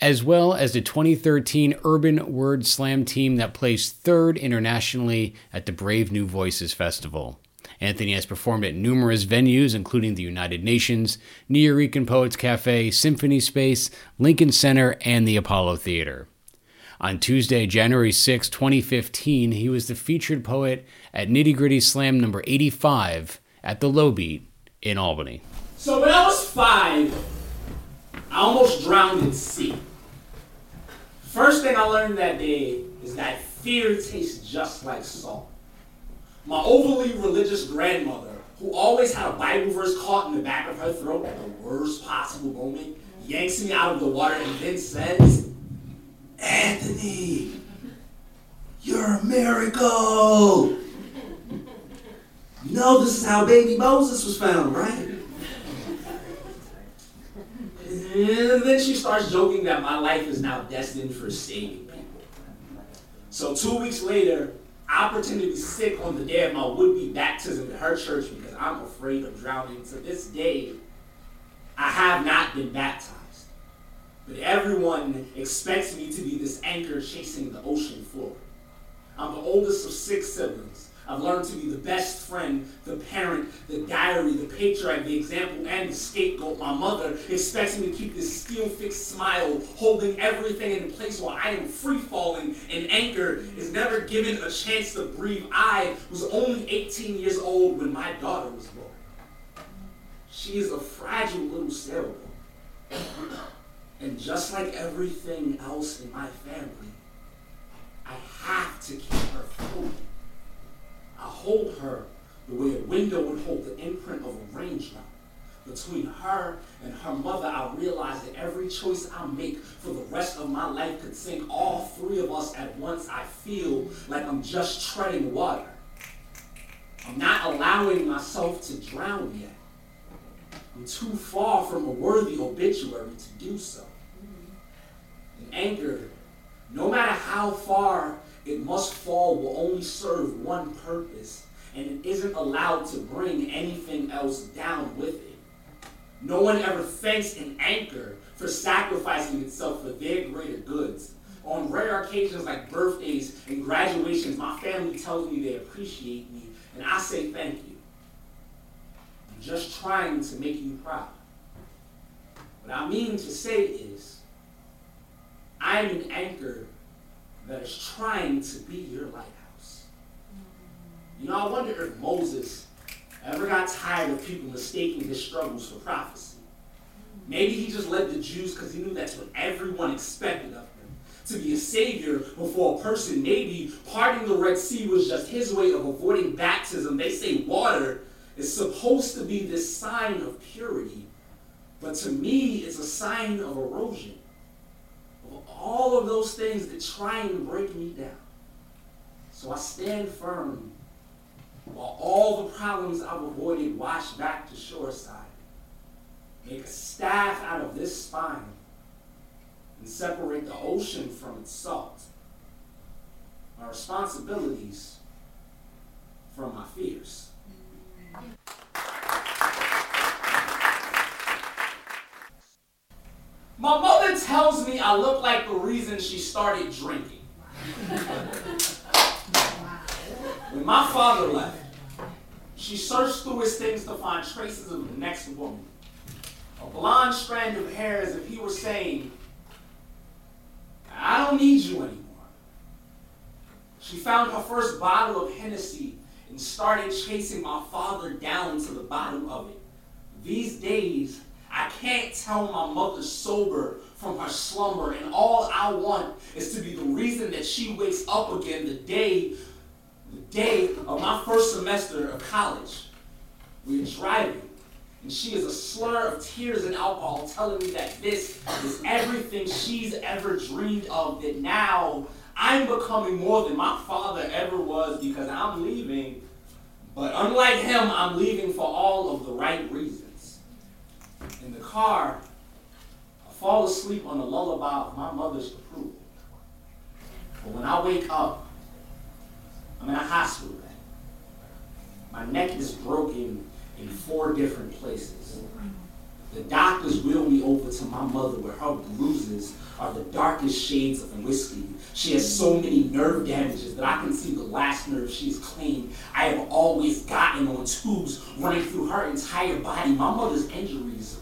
as well as the twenty thirteen Urban Word Slam team that placed third internationally at the Brave New Voices Festival. Anthony has performed at numerous venues, including the United Nations, New Eurekan Poets Cafe, Symphony Space, Lincoln Center, and the Apollo Theater. On Tuesday, January sixth, twenty fifteen, he was the featured poet at Nitty Gritty Slam number eighty-five at the Low Beat in Albany. So when I was five, I almost drowned in sea. First thing I learned that day is that fear tastes just like salt. My overly religious grandmother, who always had a Bible verse caught in the back of her throat at the worst possible moment, yanks me out of the water and then says, "Anthony, you're a miracle. You know this is how baby Moses was found, right?" And then she starts joking that my life is now destined for saving people. So two weeks later, I pretend to be sick on the day of my would-be baptism at her church because I'm afraid of drowning. To this day, I have not been baptized. But everyone expects me to be this anchor chasing the ocean floor. I'm the oldest of six siblings. I've learned to be the best friend, the parent, the diary, the patriarch, the example, and the scapegoat. My mother expects me to keep this steel-fixed smile, holding everything in place while I am free-falling. An anchor is never given a chance to breathe. I was only eighteen years old when my daughter was born. She is a fragile little sailboat. And just like everything else in my family, I have to keep her floating. I hold her the way a window would hold the imprint of a raindrop, Between her and her mother, I realized that every choice I make for the rest of my life could sink all three of us at once. I feel like I'm just treading water. I'm not allowing myself to drown yet. I'm too far from a worthy obituary to do so. And anger, no matter how far it must fall, will only serve one purpose, and it isn't allowed to bring anything else down with it. No one ever thanks an anchor for sacrificing itself for their greater goods. On rare occasions like birthdays and graduations, my family tells me they appreciate me, and I say thank you. I'm just trying to make you proud. What I mean to say is, I am an anchor that is trying to be your lighthouse. You know, I wonder if Moses ever got tired of people mistaking his struggles for prophecy. Maybe he just led the Jews because he knew that's what everyone expected of him. To be a savior before a person, maybe parting the Red Sea was just his way of avoiding baptism. They say water is supposed to be this sign of purity, but to me, it's a sign of erosion. All of those things that try and break me down. So I stand firm while all the problems I've avoided wash back to shoreside. Make a staff out of this spine and separate the ocean from its salt. My responsibilities from my fears. My mother tells me I look like the reason she started drinking. When my father left, she searched through his things to find traces of the next woman. A blonde strand of hair as if he were saying, I don't need you anymore. She found her first bottle of Hennessy and started chasing my father down to the bottom of it. These days, I can't tell my mother sober from her slumber, and all I want is to be the reason that she wakes up again the day, the day of my first semester of college. We're driving, and she is a slur of tears and alcohol telling me that this is everything she's ever dreamed of, that now I'm becoming more than my father ever was because I'm leaving, but unlike him, I'm leaving for all of the right reasons. In the car, I fall asleep on the lullaby of my mother's approval. But when I wake up, I'm in a hospital bed. My neck is broken in four different places. The doctors wheel me over to my mother, where her bruises are the darkest shades of whiskey. She has so many nerve damages that I can see the last nerve she's claimed. I have always gotten on tubes running through her entire body. My mother's injuries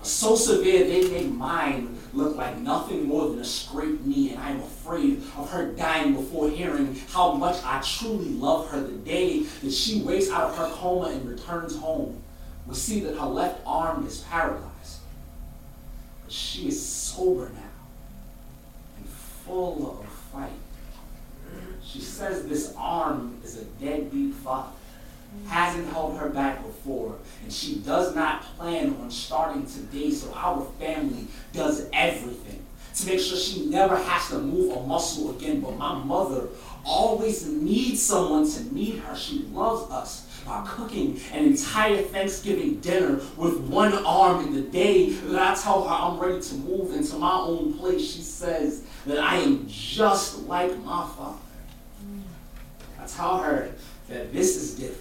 are so severe they make mine look like nothing more than a scraped knee, and I am afraid of her dying before hearing how much I truly love her. The day that she wakes out of her coma and returns home, we see that her left arm is paralyzed. But she is sober now and full of fight. She says this arm is a deadbeat father, hasn't held her back before, and she does not plan on starting today, so our family does everything to make sure she never has to move a muscle again. But my mother always needs someone to need her. She loves us by cooking an entire Thanksgiving dinner with one arm. In the day that I tell her I'm ready to move into my own place, she says that I am just like my father. I tell her that this is different,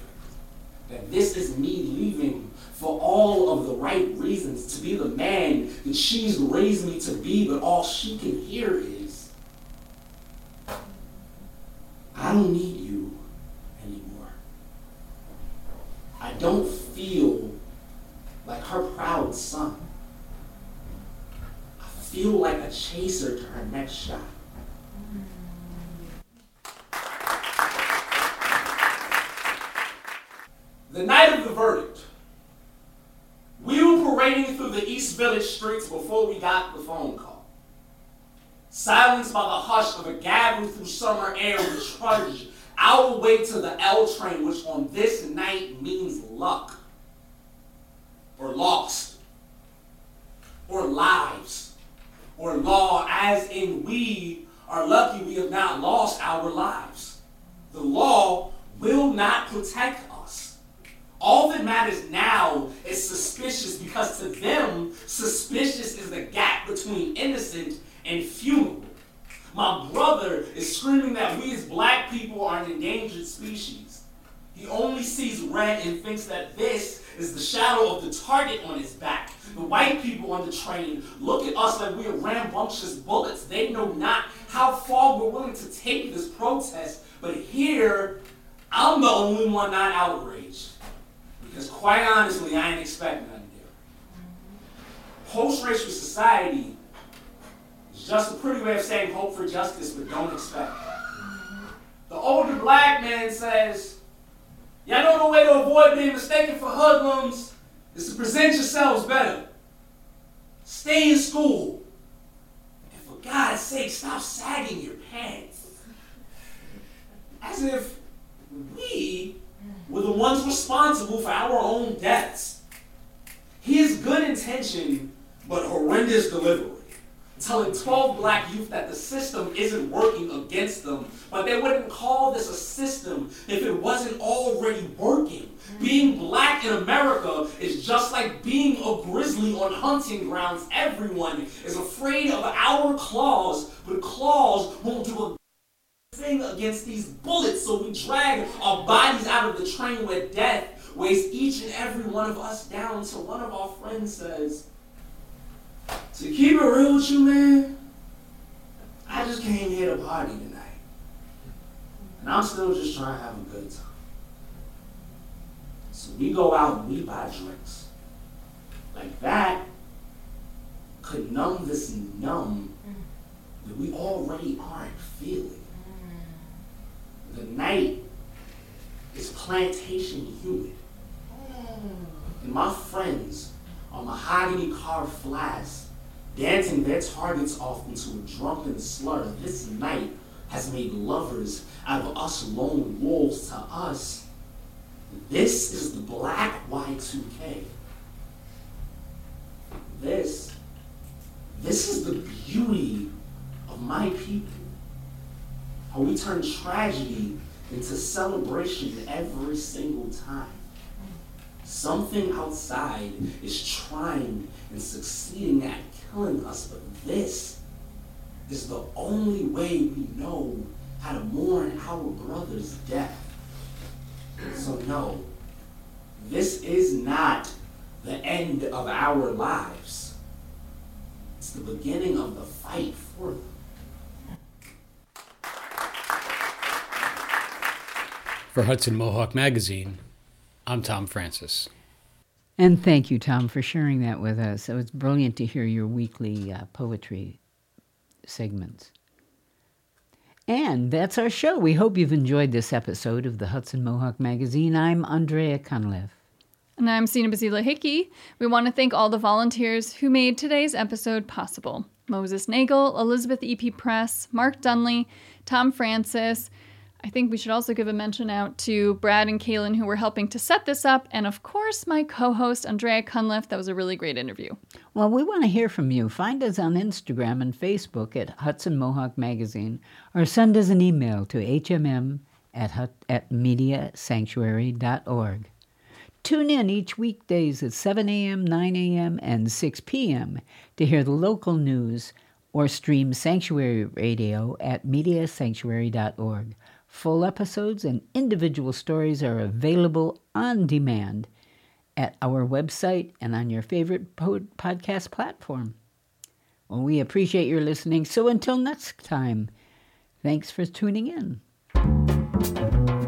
that this is me leaving for all of the right reasons, to be the man that she's raised me to be, but all she can hear is, I don't need you anymore. I don't feel like her proud son. I feel like a chaser to her next shot. The night of the verdict, we were parading through the East Village streets before we got the phone call. Silenced by the hush of a gathering through summer air, we trudged our way to the L train, which on this night means luck. or lost, or lives, or law, as in we are lucky we have not lost our lives. The law will not protect us. All that matters now is suspicious, because to them, suspicious is the gap between innocent and funeral. My brother is screaming that we as black people are an endangered species. He only sees red and thinks that this is the shadow of the target on his back. The white people on the train look at us like we are rambunctious bullets. They know not how far we're willing to take this protest. But here, I'm the only one not outraged. Because quite honestly, I ain't expecting nothing different. Post-racial society is just a pretty way of saying hope for justice, but don't expect it. The older black man says, y'all know the way to avoid being mistaken for hoodlums is to present yourselves better. Stay in school. And for God's sake, stop sagging your pants. As if we were the ones responsible for our own deaths. His good intention, but horrendous delivery. Telling twelve black youth that the system isn't working against them, but they wouldn't call this a system if it wasn't already working. Mm-hmm. Being black in America is just like being a grizzly on hunting grounds. Everyone is afraid of our claws, but claws won't do a thing against these bullets, so we drag our bodies out of the train where death weighs each and every one of us down until one of our friends says, to keep it real with you, man, I just came here to party tonight. And I'm still just trying to have a good time. So we go out and we buy drinks. Like that could numb this numb that we already aren't feeling. The night is plantation humid. And my friends on mahogany carved flies, dancing their targets off into a drunken slur. This night has made lovers out of us lone wolves. To us, this is the black Y two K. This, this is the beauty of my people. How we turn tragedy into celebration every single time. Something outside is trying and succeeding at killing us, but this is the only way we know how to mourn our brother's death. So no, this is not the end of our lives. It's the beginning of the fight for them. For Hudson Mohawk Magazine, I'm Tom Francis. And thank you, Tom, for sharing that with us. So it's brilliant to hear your weekly uh, poetry segments. And that's our show. We hope you've enjoyed this episode of the Hudson Mohawk Magazine. I'm Andrea Cunliffe. And I'm Sina Pazila-Hickey. We want to thank all the volunteers who made today's episode possible. Moses Nagel, Elizabeth E P. Press, Mark Dunlea, Tom Francis. I think we should also give a mention out to Brad and Kaylin, who were helping to set this up, and of course, my co-host, Andrea Cunliffe. That was a really great interview. Well, we want to hear from you. Find us on Instagram and Facebook at Hudson Mohawk Magazine, or send us an email to hmm at, at media sanctuary dot org. Tune in each weekdays at seven a.m., nine a.m., and six p.m. to hear the local news, or stream Sanctuary Radio at media sanctuary dot org. Full episodes and individual stories are available on demand at our website and on your favorite podcast platform. Well, we appreciate your listening. So until next time, thanks for tuning in.